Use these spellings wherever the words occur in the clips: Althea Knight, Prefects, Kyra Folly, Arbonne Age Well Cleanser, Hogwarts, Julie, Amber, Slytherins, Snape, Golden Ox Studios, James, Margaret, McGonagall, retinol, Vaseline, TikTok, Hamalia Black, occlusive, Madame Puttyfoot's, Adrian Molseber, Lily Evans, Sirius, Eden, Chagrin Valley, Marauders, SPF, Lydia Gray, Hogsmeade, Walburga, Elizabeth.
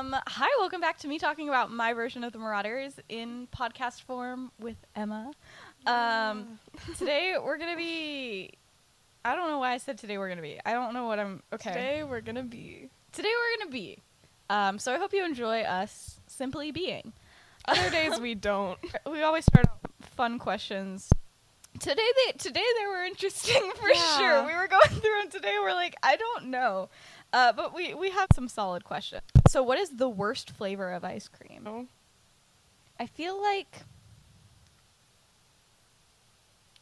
Hi, welcome back to me talking about my version of the Marauders in podcast form with Emma. Yeah. Today we're going to be... I don't know why I said today we're going to be. I don't know what I'm... Okay. Today we're going to be. So I hope you enjoy us simply being. Other days we don't. We always start off with fun questions. Today they were interesting for sure. We were going through them today. We're like, I don't know. But we have some solid questions. So what is the worst flavor of ice cream? Oh. I feel like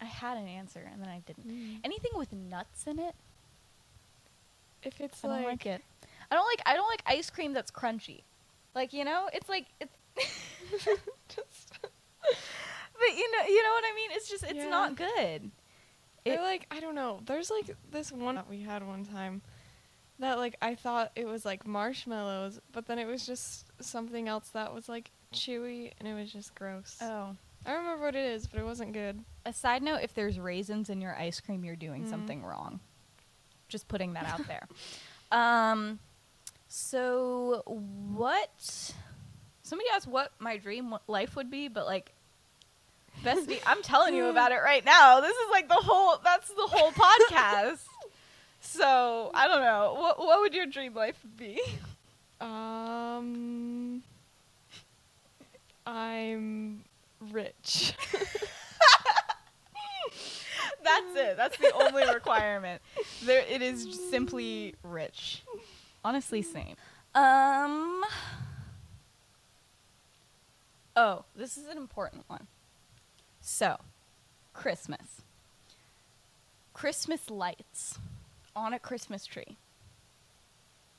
I had an answer and then I didn't. Anything with nuts in it? If it's I don't like it. I don't like ice cream that's crunchy. Like, you know, it's just but you know what I mean? It's just it's not good. I don't know. There's this one that we had one time. That, I thought it was, marshmallows, but then it was just something else that was, chewy, and it was just gross. Oh. I don't remember what it is, but it wasn't good. A side note, if there's raisins in your ice cream, you're doing something wrong. Just putting that out there. So, somebody asked what my dream life would be, but, bestie, I'm telling you about it right now. This is, that's the whole podcast. So, I don't know. What would your dream life be? I'm rich. That's it. That's the only requirement. It is simply rich. Honestly, same. Oh, this is an important one. So, Christmas. Christmas lights. On a Christmas tree,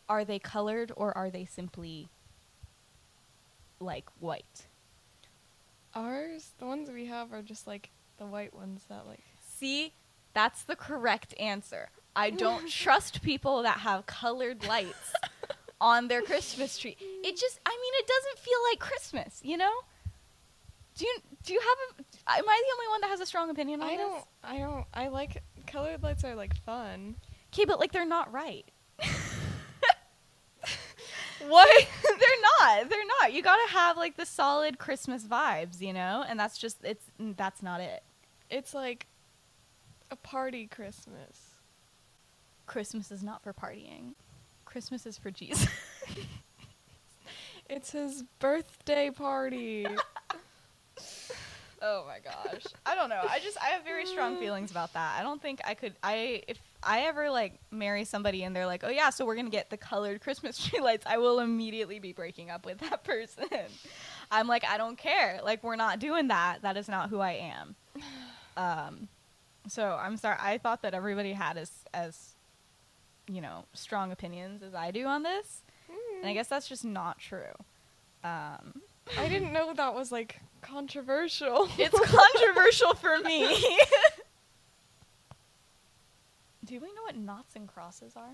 are they colored or are they simply white? Ours, the ones we have are just the white ones that See, that's the correct answer. I don't trust people that have colored lights on their Christmas tree. It just, it doesn't feel like Christmas, you know? Do you have am I the only one that has a strong opinion on this? I like, colored lights are fun. Okay, but they're not right. What? They're not. You gotta have the solid Christmas vibes, you know? And that's just that's not it. It's a party Christmas. Christmas is not for partying. Christmas is for Jesus. It's his birthday party. Oh my gosh. I don't know. I have very strong feelings about that. I don't think if I ever marry somebody and they're oh yeah, so we're going to get the colored Christmas tree lights, I will immediately be breaking up with that person. I'm I don't care. We're not doing that. That is not who I am. So I'm sorry. I thought that everybody had as you know, strong opinions as I do on this. And I guess that's just not true. I didn't know that was controversial. It's controversial for me. Do we know what knots and crosses are?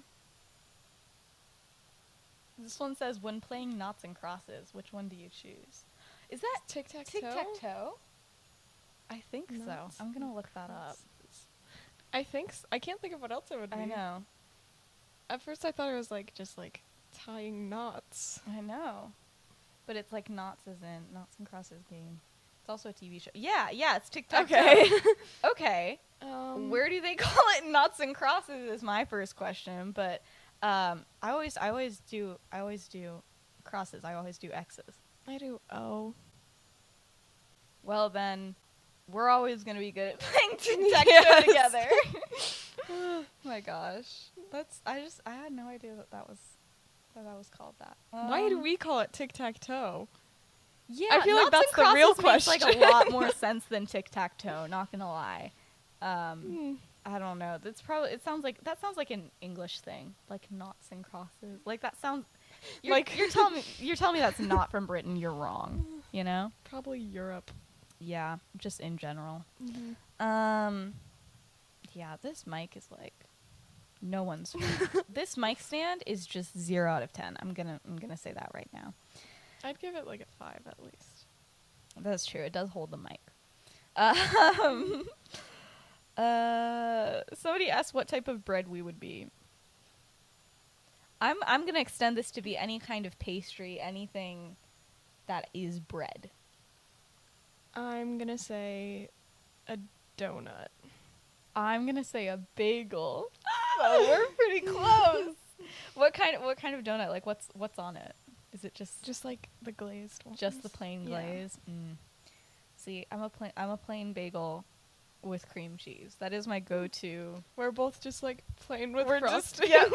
This one says, when playing knots and crosses, which one do you choose? Is that tic-tac-toe? Tic-tac-toe? I think knots. So. I'm going to look that up. I think so. I can't think of what else it would be. I know. At first I thought it was tying knots. I know. But it's knots as in knots and crosses game. It's also a TV show. Yeah, it's tic-tac-toe. Okay. Okay. Where do they call it knots and crosses is my first question, but I always do crosses. I always do X's. I do O. Well then, we're always going to be good at playing tic-tac-toe together. Oh my gosh. I had no idea that was called that. Why do we call it tic-tac-toe? Yeah, I feel that's the real question. Makes a lot more sense than tic-tac-toe, not gonna lie. I don't know. That's probably it sounds like an English thing. Knots and crosses. That sounds you're telling me that's not from Britain, you're wrong. You know? Probably Europe. Yeah, just in general. Mm-hmm. Yeah, this mic is no one's. This mic stand is just 0 out of 10. I'm gonna say that right now. I'd give it a 5 at least. That's true. It does hold the mic. Somebody asked what type of bread we would be. I'm going to extend this to be any kind of pastry, anything that is bread. I'm going to say a donut. I'm going to say a bagel. Well, we're pretty close. What kind of donut? Like what's on it? Is it just like the glazed ones? Just the plain glaze? Yeah. Mm. See, I'm a plain bagel with cream cheese. That is my go-to. We're both just like plain with frosting. Yeah.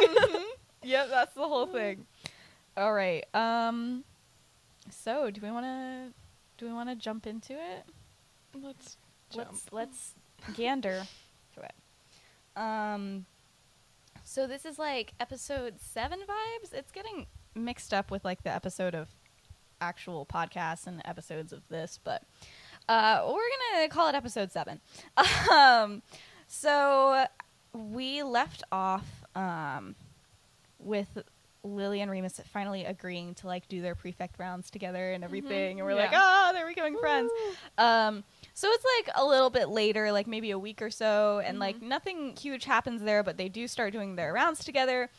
Yep, that's the whole thing. All right. So, do we want to jump into it? Let's gander to it. So this is like episode 7 vibes. It's getting mixed up with like the episode of actual podcasts and episodes of this, but we're gonna call it episode 7. So we left off with Lily and Remus finally agreeing to like do their prefect rounds together and everything, and we're like, oh, they're becoming friends. So it's like a little bit later, like maybe a week or so, and like nothing huge happens there, but they do start doing their rounds together.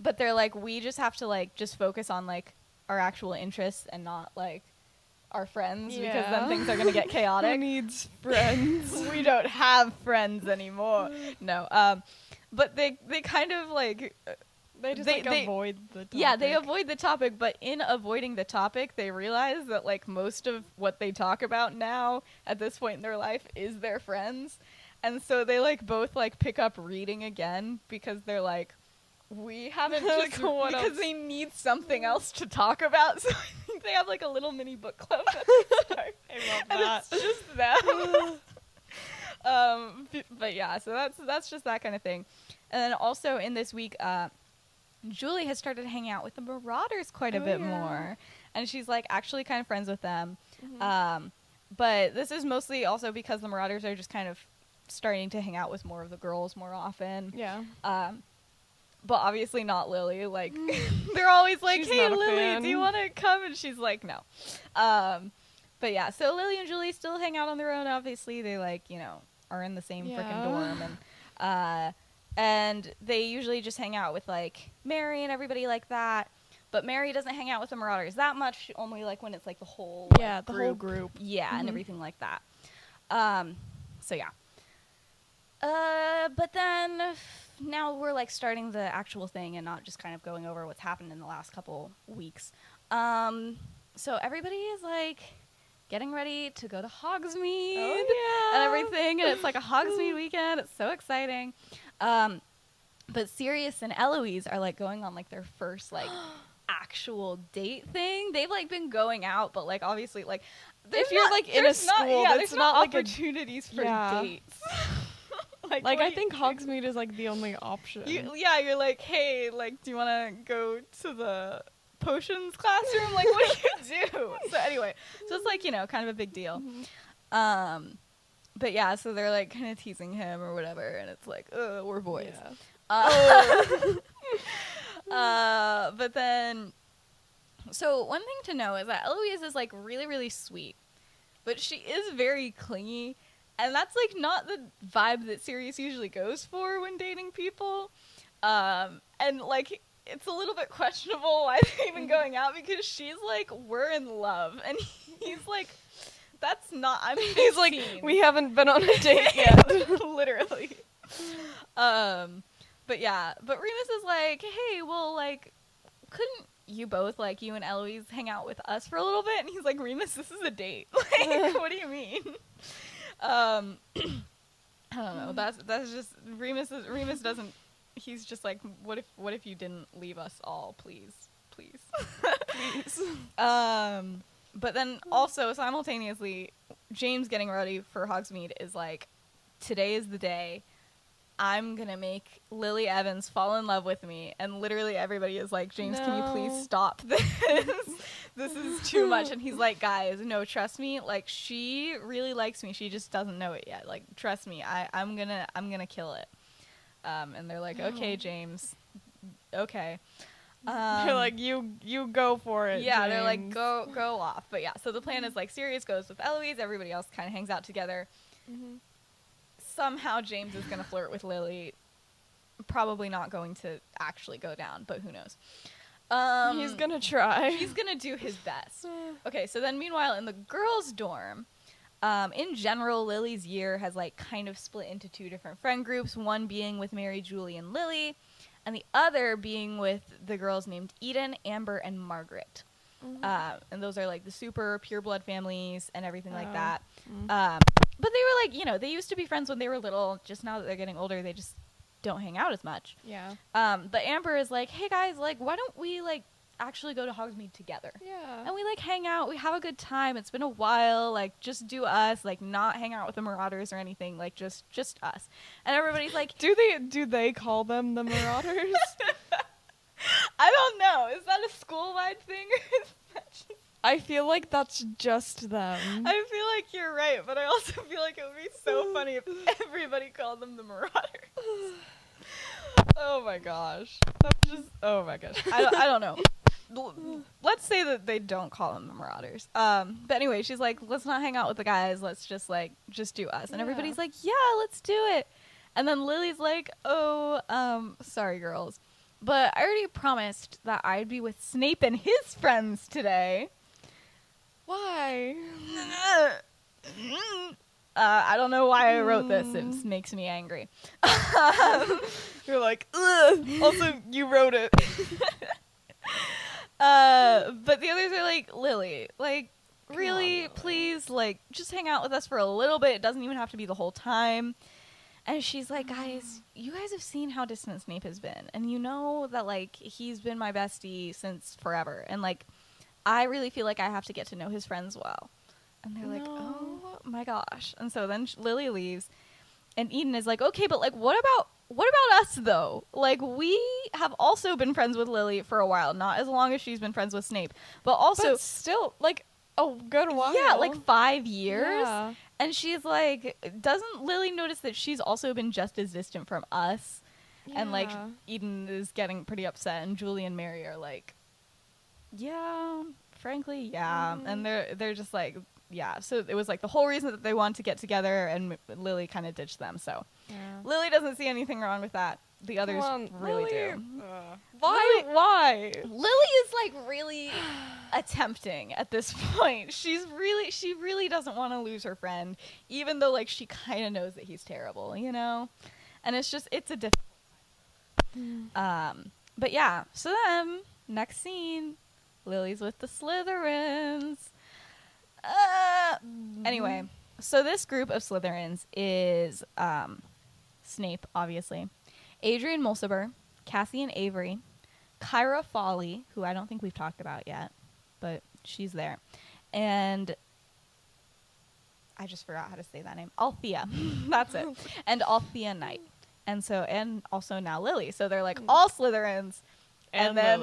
But they're like, we just have to like just focus on like our actual interests and not like our friends, because then things are gonna get chaotic. Who needs friends? We don't have friends anymore. No. But they kind of like. They avoid the topic. Yeah, they avoid the topic, but in avoiding the topic, they realize that, like, most of what they talk about now at this point in their life is their friends. And so they, like, both, like, pick up reading again because they're like, we haven't just... Like, because they need something else to talk about, so I think they have, like, a little mini book club at the start. I love that. And it's just them. But, yeah, so that's just that kind of thing. And then also in this week... Julie has started hanging out with the Marauders quite a bit more, and she's like actually kind of friends with them. But this is mostly also because the Marauders are just kind of starting to hang out with more of the girls more often. Yeah. But obviously not Lily. Like they're always like, she's "Hey, Lily, do you want to come?" And she's like, "No." But yeah, so Lily and Julie still hang out on their own. Obviously, they like are in the same freaking dorm And they usually just hang out with, like, Mary and everybody like that. But Mary doesn't hang out with the Marauders that much, only, like, when it's, like, the whole group. Yeah, the whole group. Yeah, and everything like that. So, yeah. But then now we're, like, starting the actual thing and not just kind of going over what's happened in the last couple weeks. So everybody is, like... getting ready to go to Hogsmeade and everything. And it's like a Hogsmeade weekend. It's so exciting. But Sirius and Eloise are like going on like their first like actual date thing. They've like been going out, but like obviously like if you're like in a school, there's not opportunities for dates. Like I think Hogsmeade is like the only option. You're like, hey, like, do you want to go to the... potions classroom? Like, what do you do? So anyway, so it's like, kind of a big deal. But yeah, so they're like kind of teasing him or whatever, and it's like, ugh, we're boys. Yeah. But then, so one thing to know is that Eloise is like really, really sweet, but she is very clingy, and that's like not the vibe that Sirius usually goes for when dating people. And like, it's a little bit questionable why they're even going out, because she's like, we're in love. And he's like, that's not, I'm 15. He's like, we haven't been on a date yet. Literally. But Remus is like, hey, well, like, couldn't you both, like, you and Eloise hang out with us for a little bit? And he's like, Remus, this is a date. Like, what do you mean? I don't know. That's just, Remus doesn't. He's just like, what if you didn't leave us all, please. Please. But then also simultaneously, James getting ready for Hogsmeade is like, today is the day. I'm going to make Lily Evans fall in love with me. And literally everybody is like, James, can you please stop this? This is too much. And he's like, guys, no, trust me. Like, she really likes me. She just doesn't know it yet. Like, trust me. I'm going to kill it. And they're like, okay, James, okay. They're like, you go for it. Yeah, James. They're like, go off. But yeah, so the plan is like, Sirius goes with Eloise, everybody else kind of hangs out together. Somehow James is gonna flirt with Lily probably not going to actually go down, but who knows. He's gonna try. He's gonna do his best. Okay, so then meanwhile in the girls' dorm, in general, Lily's year has like kind of split into two different friend groups, one being with Mary, Julie, and Lily, and the other being with the girls named Eden, Amber, and Margaret. Mm-hmm. And those are like the super pure blood families and everything like that. Mm-hmm. But they were like, you know, they used to be friends when they were little. Just now that they're getting older, they just don't hang out as much. Yeah. But Amber is like, hey guys, like, why don't we like actually go to Hogsmeade together? Yeah. And we like hang out. We have a good time. It's been a while. Like, just do us. Like, not hang out with the Marauders or anything. Like, just us. And everybody's like, do they call them the Marauders? I don't know. Is that a school-wide thing? Or is that just... I feel like that's just them. I feel like you're right, but I also feel like it would be so funny if everybody called them the Marauders. Oh my gosh. That was just... Oh my gosh. I don't know. Let's say that they don't call them the Marauders. But anyway, she's like, let's not hang out with the guys. Let's just, like, just do us. And everybody's like, yeah, let's do it. And then Lily's like, oh, sorry, girls. But I already promised that I'd be with Snape and his friends today. Why? I don't know why I wrote this. It makes me angry. You're like, ugh. Also, you wrote it. But the others are like, Lily, like, really, on, please, like, just hang out with us for a little bit. It doesn't even have to be the whole time. And she's like, guys, you guys have seen how distant Snape has been. And you know that, like, he's been my bestie since forever. And, like, I really feel like I have to get to know his friends well. And they're like, oh, my gosh. And so then Lily leaves. And Eden is like, okay, but, like, what about us, though? Like, we have also been friends with Lily for a while. Not as long as she's been friends with Snape. But also... But still, like, a good while. Yeah, like 5 years. Yeah. And she's like, doesn't Lily notice that she's also been just as distant from us? Yeah. And, like, Eden is getting pretty upset, and Julie and Mary are like, yeah, frankly, yeah. Mm. And they're just like, yeah. So it was, like, the whole reason that they wanted to get together, and Lily kind of ditched them. So yeah. Lily doesn't see anything wrong with that. The others really do. Why? Lily is, like, really attempting at this point. She really doesn't want to lose her friend, even though, like, she kind of knows that he's terrible, you know? And it's just, it's a difficult time. But yeah, so then, next scene, Lily's with the Slytherins. Anyway, so this group of Slytherins is Snape, obviously, Adrian Molseber, Cassie and Avery, Kyra Folly, who I don't think we've talked about yet, but she's there, and I just forgot how to say that name. Althea, that's it, and Althea Knight, and also now Lily. So they're like all Slytherins, and then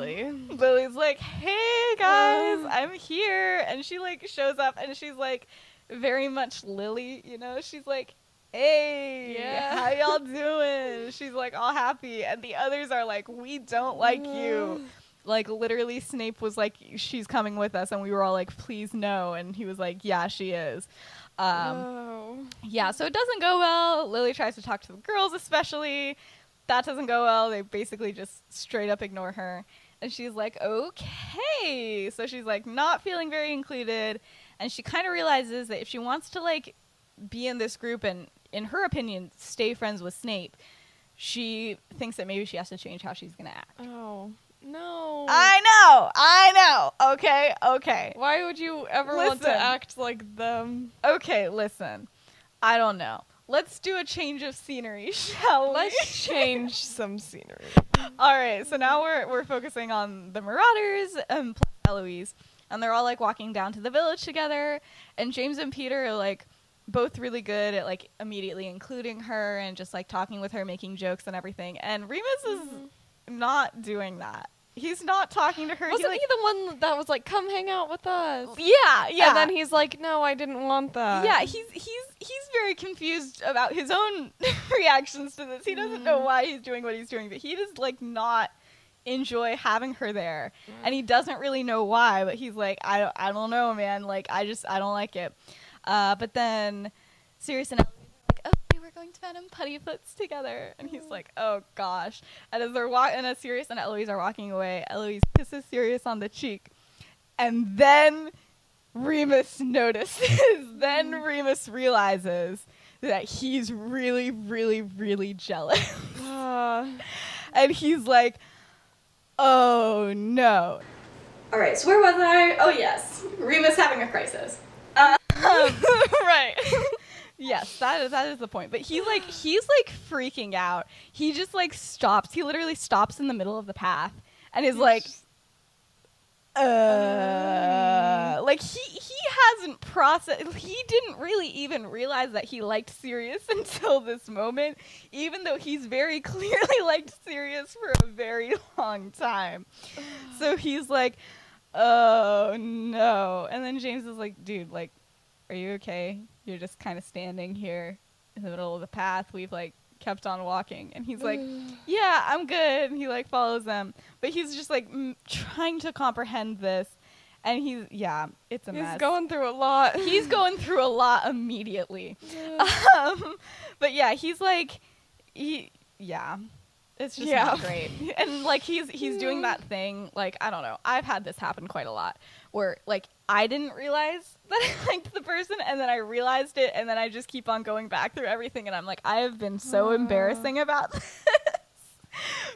Lily's like, "Hey guys, I'm here," and she like shows up, and she's like very much Lily, you know. She's like, hey, yeah, how y'all doing? She's like all happy, and the others are like, we don't like you. Like, literally Snape was like, she's coming with us, and we were all like, please no, and he was like, yeah, she is. Yeah, so it doesn't go well. Lily tries to talk to the girls, especially. That doesn't go well. They basically just straight up ignore her, and she's like, okay. So she's like not feeling very included, and she kind of realizes that if she wants to like be in this group and, in her opinion, stay friends with Snape, she thinks that maybe she has to change how she's going to act. Oh, no. I know. Okay. Why would you ever want to act like them? Okay, listen. I don't know. Let's do a change of scenery, shall we? Let's change some scenery. All right, so now we're focusing on the Marauders and Eloise, and they're all, like, walking down to the village together, and James and Peter are, like, both really good at, like, immediately including her and just, like, talking with her, making jokes and everything. And Remus is not doing that. He's not talking to her. Wasn't he the one that was like, come hang out with us? Yeah. And then he's like, no, I didn't want that. Yeah, he's very confused about his own reactions to this. He doesn't know why he's doing what he's doing, but he does, like, not enjoy having her there. And he doesn't really know why, but he's like, I don't know, man. Like, I don't like it. But then Sirius and Eloise are like, okay, we're going to bed in putty foots together. And he's like, oh gosh. And as they're walking, and as Sirius and Eloise are walking away, Eloise kisses Sirius on the cheek. And then Remus notices. Then Remus realizes that he's really, really, really jealous. And he's like, oh no. All right, so where was I? Oh yes, Remus having a crisis. Right. Yes, that is the point. But he's like freaking out. He just like stops. He literally stops in the middle of the path and is like, like he hasn't processed. He didn't really even realize that he liked Sirius until this moment, even though he's very clearly liked Sirius for a very long time. So he's like, oh no. And then James is like, dude, like, are you okay? You're just kind of standing here in the middle of the path. We've like kept on walking. And he's like, yeah, I'm good. And he like follows them. But he's just like trying to comprehend this. And he's, yeah, it's a mess. He's going through a lot. He's going through a lot immediately. But yeah, he's like, yeah. It's just not great. And like he's doing that thing, like, I don't know. I've had this happen quite a lot where like I didn't realize that I liked the person and then I realized it and then I just keep on going back through everything and I'm like, I have been so embarrassing about this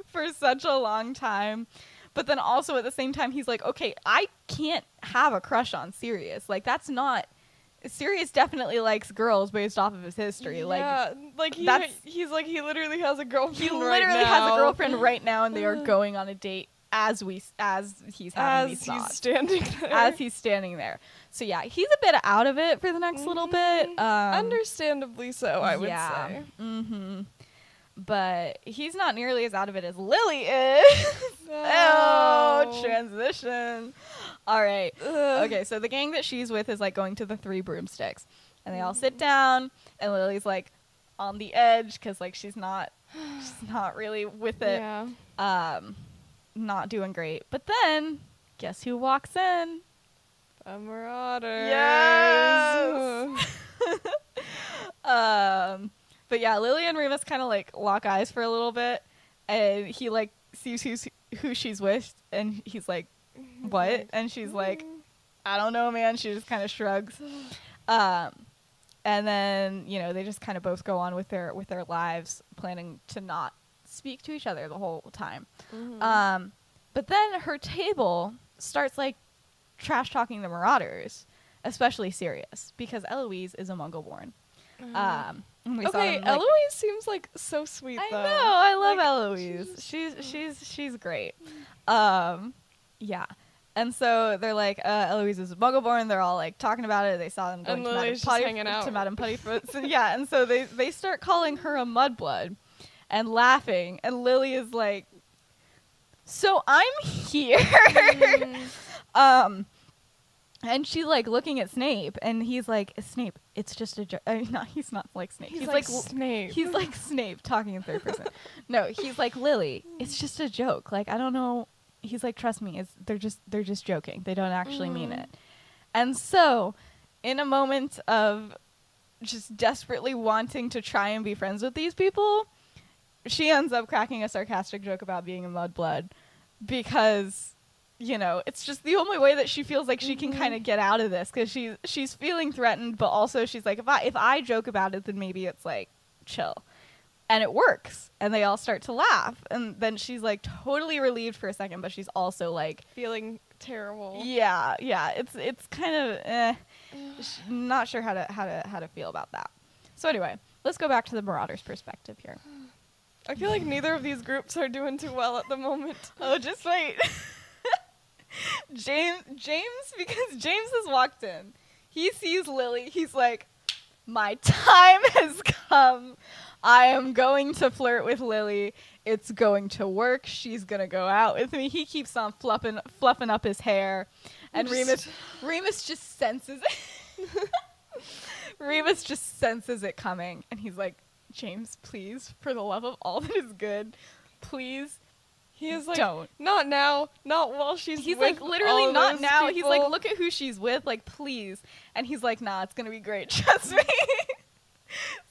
for such a long time. But then also at the same time he's like, okay, I can't have a crush on Sirius. Like that's not Sirius definitely likes girls based off of his history. Yeah, like he's like he literally has a girlfriend. He literally has a girlfriend right now, and they are going on a date as he's standing there. So yeah, he's a bit out of it for the next little bit. Understandably so, I would say. Mm-hmm. But he's not nearly as out of it as Lily is. Oh, transition. All right. Okay, so the gang that she's with is like going to the Three Broomsticks. And they all sit down and Lily's like on the edge cuz like she's not really with it. Yeah. Not doing great. But then guess who walks in? The Marauders. Yes. But yeah, Lily and Remus kind of like lock eyes for a little bit and he like sees who she's with and he's like, what? And she's like, I don't know, man. She just kind of shrugs. And then, you know, they just kind of both go on with their lives, planning to not speak to each other the whole time. But then her table starts like trash talking the Marauders, especially Sirius, because Eloise is a Muggle-born. Okay, Eloise seems like so sweet though. I know, I love Eloise. She's great. Yeah. And so they're like, Eloise is a Muggleborn. They're all like talking about it. They saw them going to Madame Puttyfoot's. And yeah, and so they start calling her a mudblood and laughing. And Lily is like, so I'm here. And she's like looking at Snape and he's like, Snape, it's just a joke. No, he's not like Snape. He's like Snape. He's like Snape talking in third person. No, he's like, Lily, it's just a joke. Like, I don't know. He's like, trust me, they're just joking. They don't actually mean it. And so, in a moment of just desperately wanting to try and be friends with these people, she ends up cracking a sarcastic joke about being a mudblood because, you know, it's just the only way that she feels like she can kind of get out of this because she's feeling threatened, but also she's like, if I joke about it, then maybe it's like chill. And it works. And they all start to laugh. And then she's like totally relieved for a second, but she's also like feeling terrible. Yeah. Yeah. It's kind of not sure how to feel about that. So anyway, let's go back to the Marauders' perspective here. I feel like neither of these groups are doing too well at the moment. Oh, just wait. James, because James has walked in. He sees Lily. He's like, my time has come. I am going to flirt with Lily. It's going to work. She's going to go out with me. He keeps on fluffing up his hair. And Remus just senses it. Remus just senses it coming. And he's like, James, please, for the love of all that is good, please. He is like, don't. Not now. Not while she's with like, literally all not now. People. He's like, look at who she's with. Like, please. And he's like, nah, it's going to be great. Trust me.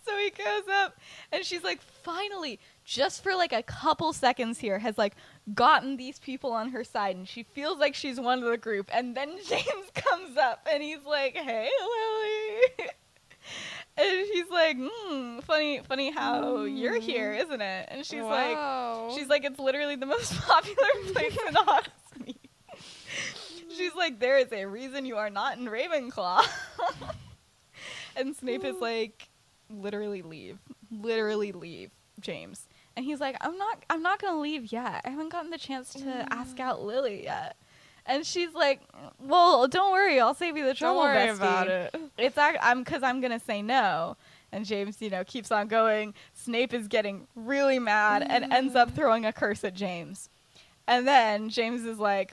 So he goes up and she's like, finally, just for like a couple seconds here, has like gotten these people on her side, and she feels like she's one of the group. And then James comes up and he's like, hey, Lily. And she's like, funny how you're here, isn't it? And she's like, it's literally the most popular place in Hogsmeade. She's like, there is a reason you are not in Ravenclaw. And Snape is like, literally leave, James. And he's like, I'm not gonna leave yet. I haven't gotten the chance to ask out Lily yet. And she's like, well, don't worry, I'll save you the trouble, bestie. Don't worry about it. It's because I'm gonna say no. And James, you know, keeps on going. Snape is getting really mad and ends up throwing a curse at James. And then James is like,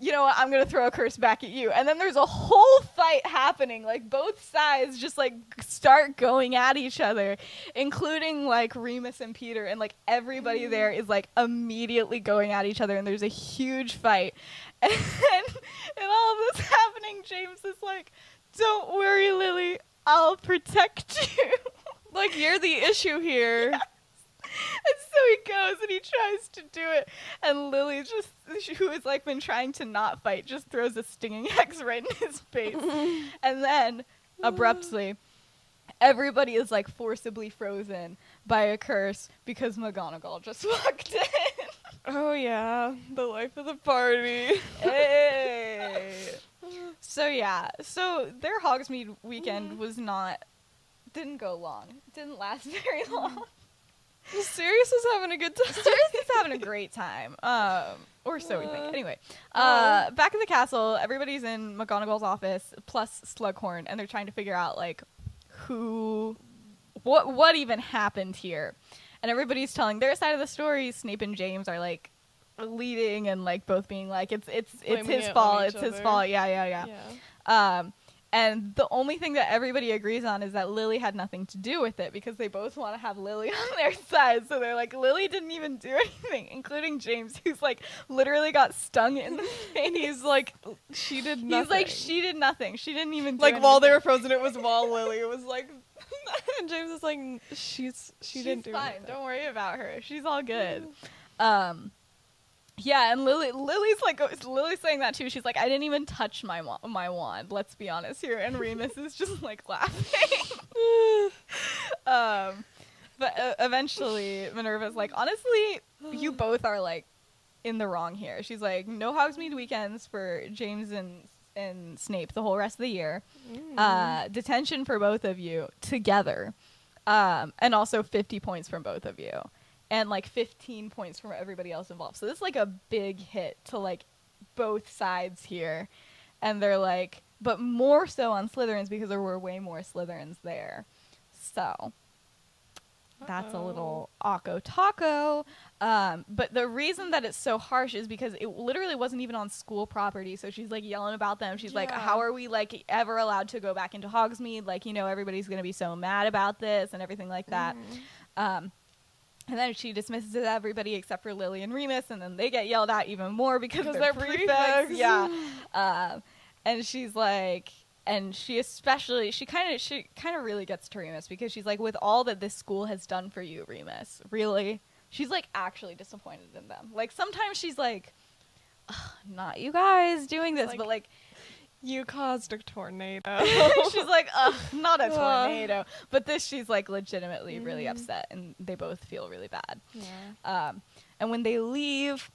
you know what, I'm going to throw a curse back at you. And then there's a whole fight happening. Like, both sides just, like, start going at each other, including, like, Remus and Peter. And, like, everybody there is, like, immediately going at each other. And there's a huge fight. And all of this happening, James is like, don't worry, Lily, I'll protect you. Like, you're the issue here. Yeah. And so he goes and he tries to do it, and Lily, just who has like been trying to not fight, just throws a stinging axe right in his face. And then abruptly everybody is like forcibly frozen by a curse because McGonagall just walked in. Oh yeah, the life of the party. Hey. So their Hogsmeade weekend didn't last very long. Sirius is having a good time. Sirius is having a great time. Or so we think. Anyway, back at the castle, everybody's in McGonagall's office, plus Slughorn, and they're trying to figure out, like, what even happened here. And everybody's telling their side of the story. Snape and James are, like, leading and, like, both being like, it's his fault. It's his fault. Yeah. And the only thing that everybody agrees on is that Lily had nothing to do with it, because they both want to have Lily on their side. So they're like, Lily didn't even do anything, including James, who's like literally got stung in the face. He's like, she did nothing. He's like, she did nothing. She didn't even do anything. Like, while they were frozen, it was while Lily. It was like, and James is like, she didn't do anything. She's fine. Don't worry about her. She's all good. Yeah, and Lily's like, Lily's saying that too. She's like, I didn't even touch my wand. Let's be honest here. And Remus is just like laughing. But eventually, Minerva's like, honestly, you both are like in the wrong here. She's like, no Hogsmeade weekends for James and Snape the whole rest of the year. Detention for both of you together, and also 50 points from both of you. And, like, 15 points from everybody else involved. So this is, like, a big hit to, like, both sides here. And they're, like, but more so on Slytherins, because there were way more Slytherins there. So that's a little Occo Taco. But the reason that it's so harsh is because it literally wasn't even on school property. So she's, like, yelling about them. She's like, how are we, like, ever allowed to go back into Hogsmeade? Like, you know, everybody's going to be so mad about this and everything like that. And then she dismisses everybody except for Lily and Remus, and then they get yelled at even more because they're prefects. Yeah. And she's like, and she kind of really gets to Remus, because she's like, with all that this school has done for you, Remus, really? She's like actually disappointed in them. Like, sometimes she's like, not you guys doing this, like, but like, you caused a tornado. She's like, ugh, not a tornado. But this, she's like legitimately really upset, and they both feel really bad. Yeah. And when they leave,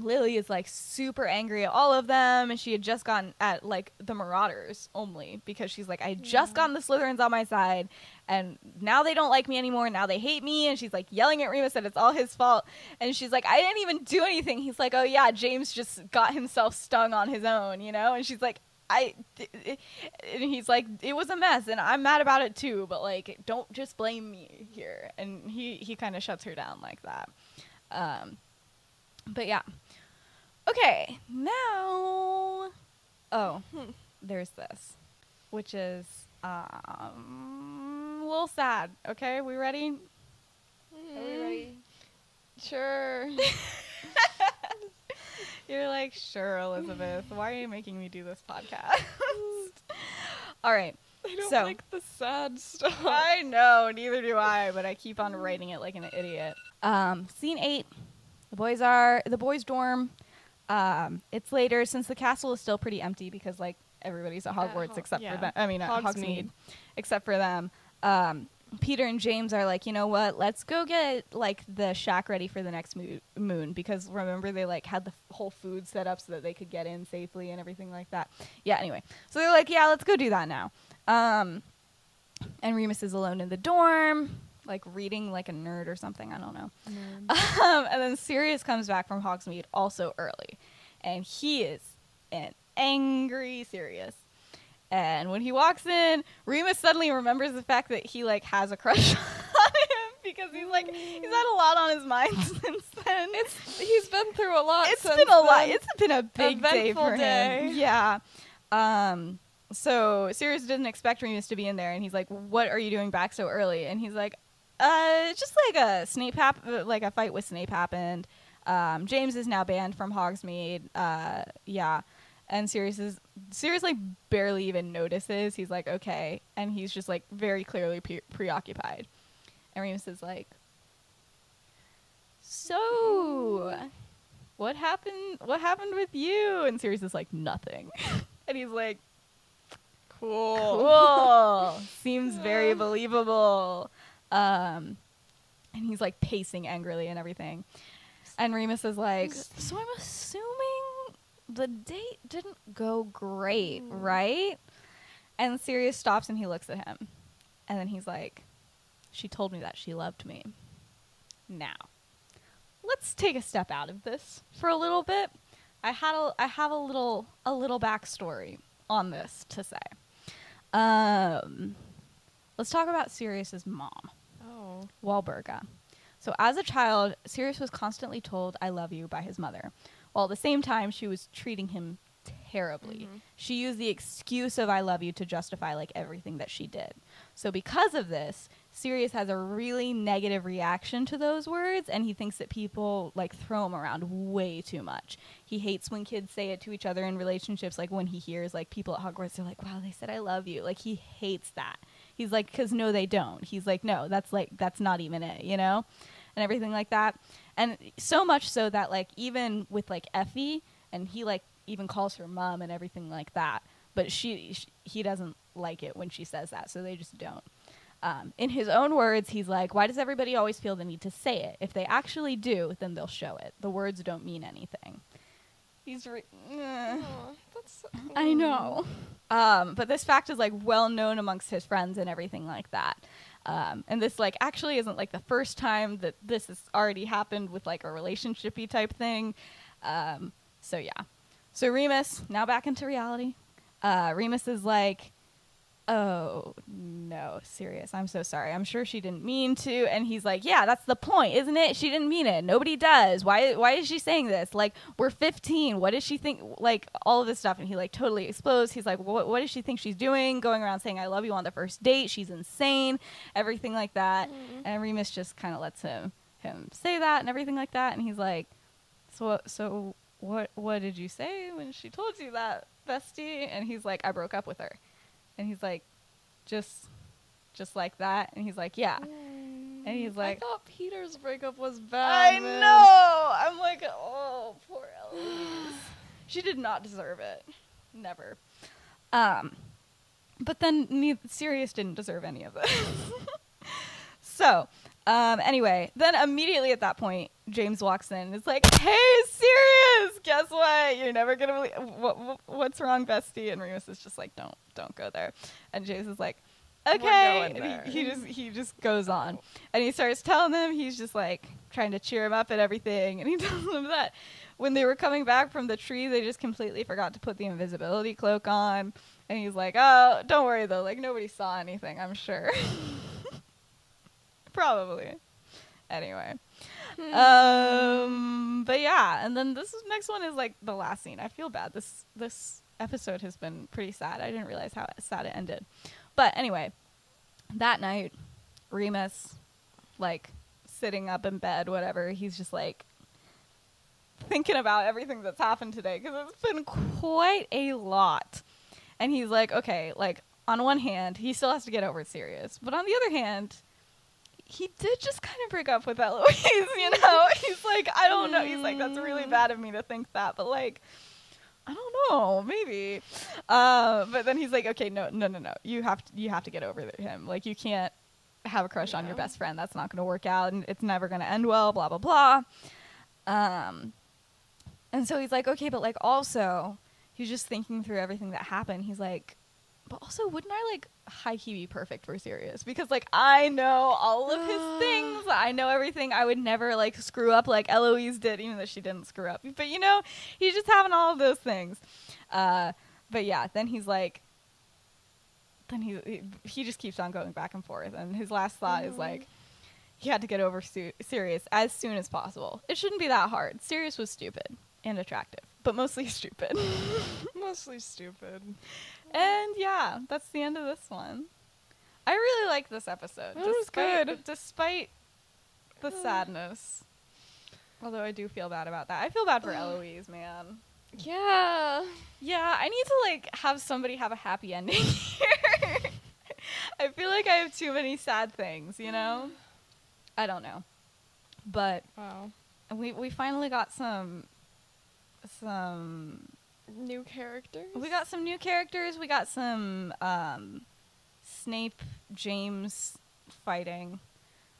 Lily is like super angry at all of them, and she had just gotten at like the Marauders only, because she's like, I just gotten the Slytherins on my side, and now they don't like me anymore, and now they hate me. And she's like yelling at Remus that it's all his fault, and she's like, I didn't even do anything. He's like, oh yeah, James just got himself stung on his own, you know. And she's like, and he's like, it was a mess, and I'm mad about it too, but like, don't just blame me here. And he kind of shuts her down like that. But yeah. Okay, now, there's this, which is a little sad. Okay, we ready? Are we ready? Sure. You're like, sure, Elizabeth, why are you making me do this podcast? All right, I don't like the sad stuff. I know, neither do I, but I keep on writing it like an idiot. Scene 8. The boys' dorm. It's later, since the castle is still pretty empty because like everybody's at Hogwarts except for them. I mean, at Hogsmeade, except for them. Peter and James are like, you know what? Let's go get like the shack ready for the next moon because remember they like had the whole food set up so that they could get in safely and everything like that. Yeah. Anyway, so they're like, yeah, let's go do that now. And Remus is alone in the dorm, like reading like a nerd or something. I don't know. Mm. And then Sirius comes back from Hogsmeade also early, and he is an angry Sirius. And when he walks in, Remus suddenly remembers the fact that he, like, has a crush on him because he's, like, he's had a lot on his mind since then. He's been through a lot since then. It's been a lot. It's been a big day for him. Yeah. So Sirius didn't expect Remus to be in there, and he's like, what are you doing back so early? And he's like, just like a fight with Snape happened. James is now banned from Hogsmeade. Yeah. And Sirius is seriously barely even notices. He's like, okay. And he's just like very clearly preoccupied. And Remus is like, so what happened? What happened with you? And Sirius is like, nothing. And he's like, cool. Seems very believable. And he's like pacing angrily and everything. And Remus is like, so I'm assuming the date didn't go great, right? And Sirius stops and he looks at him. And then he's like, she told me that she loved me. Now, let's take a step out of this for a little bit. I have a little backstory on this to say. Let's talk about Sirius's mom. Oh. Walburga. So as a child, Sirius was constantly told, I love you, by his mother. While at the same time, she was treating him terribly. Mm-hmm. She used the excuse of I love you to justify like everything that she did. So because of this, Sirius has a really negative reaction to those words, and he thinks that people like throw him around way too much. He hates when kids say it to each other in relationships, like when he hears like people at Hogwarts, they're like, wow, they said I love you. Like he hates that. He's like, because no, they don't. He's like, no, that's not even it, you know? And everything like that. And so much so that, like, even with, like, Effie, and he, like, even calls her mom and everything like that. But he doesn't like it when she says that, so they just don't. In his own words, he's like, why does everybody always feel the need to say it? If they actually do, then they'll show it. The words don't mean anything. He's I know. But this fact is, like, well known amongst his friends and everything like that. And this, like, actually isn't, like, the first time that this has already happened with, like, a relationship-y type thing. So, yeah. So Remus, now back into reality. Remus is like, oh, no, Sirius, I'm so sorry. I'm sure she didn't mean to. And he's like, yeah, that's the point, isn't it? She didn't mean it. Nobody does. Why is she saying this? Like, we're 15. What does she think? Like, all of this stuff. And he, like, totally explodes. He's like, what does she think she's doing? Going around saying I love you on the first date. She's insane. Everything like that. Mm-hmm. And Remus just kind of lets him say that and everything like that. And he's like, so what did you say when she told you that, bestie? And he's like, I broke up with her. And he's like, just like that. And he's like, yeah. Mm. And he's like, I thought Peter's breakup was bad. I know. I'm like, oh, poor Eloise. She did not deserve it. Never. But then Sirius didn't deserve any of this. So, anyway, then immediately at that point, James walks in and is like, hey, Sirius, guess what? You're never going to believe, what's wrong, bestie? And Remus is just like, don't go there. And James is like, okay. And he just goes on. And he starts telling them, he's just like trying to cheer him up and everything. And he tells them that when they were coming back from the tree, they just completely forgot to put the invisibility cloak on. And he's like, oh, don't worry though. Like nobody saw anything, I'm sure. Probably. Anyway. But yeah, and then this next one is like the last scene. I feel bad. This episode has been pretty sad. I didn't realize how sad it ended. But anyway, that night, Remus, like, sitting up in bed, whatever, he's just like thinking about everything that's happened today because it's been quite a lot. And he's like, okay, like, on one hand, he still has to get over Sirius. But on the other hand, he did just kind of break up with Eloise, you know? He's like, I don't know. He's like, that's really bad of me to think that. But, like, I don't know, maybe. But then he's like, okay, no. You have to get over him. Like, you can't have a crush on your best friend. That's not going to work out. And it's never going to end well, blah, blah, blah. And so he's like, okay, but, like, also, he's just thinking through everything that happened. He's like, but also, wouldn't I, like, high-key be perfect for Sirius? Because, like, I know all of his things. I know everything. I would never, like, screw up like Eloise did, even though she didn't screw up. But, you know, he's just having all of those things. But, yeah, then he's like, then he just keeps on going back and forth. And his last thought is, like, he had to get over Sirius as soon as possible. It shouldn't be that hard. Sirius was stupid and attractive, but mostly stupid. And yeah, that's the end of this one. I really like this episode. It was good, despite the sadness. Although I do feel bad about that. I feel bad for Eloise, man. Yeah. I need to like have somebody have a happy ending here. I feel like I have too many sad things, you know. I don't know, but wow, we finally got some new characters. We got some Snape James fighting,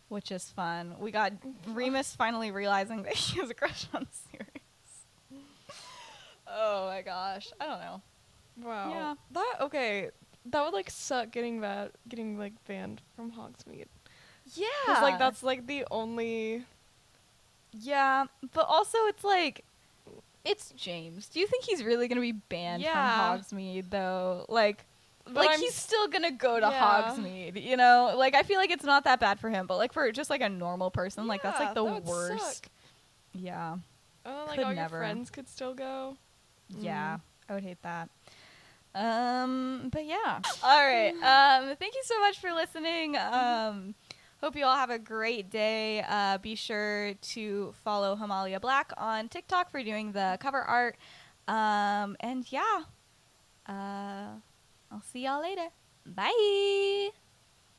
which is fun. We got Remus finally realizing that he has a crush on Sirius. Oh my gosh, I don't know. Wow. Yeah. That would like suck getting banned from Hogsmeade. Yeah. Cause like that's like the only. Yeah, but also it's like. It's James. Do you think he's really going to be banned from Hogsmeade, though? Like he's still going to go to Hogsmeade, you know? Like, I feel like it's not that bad for him, but, like, for just, like, a normal person, like, that's, like, the worst. Suck. Yeah. Oh, like, your friends could still go. Yeah. I would hate that. But, yeah. All right. Thank you so much for listening. Hope you all have a great day. Be sure to follow Hamalia Black on TikTok for doing the cover art. And yeah, I'll see y'all later. Bye.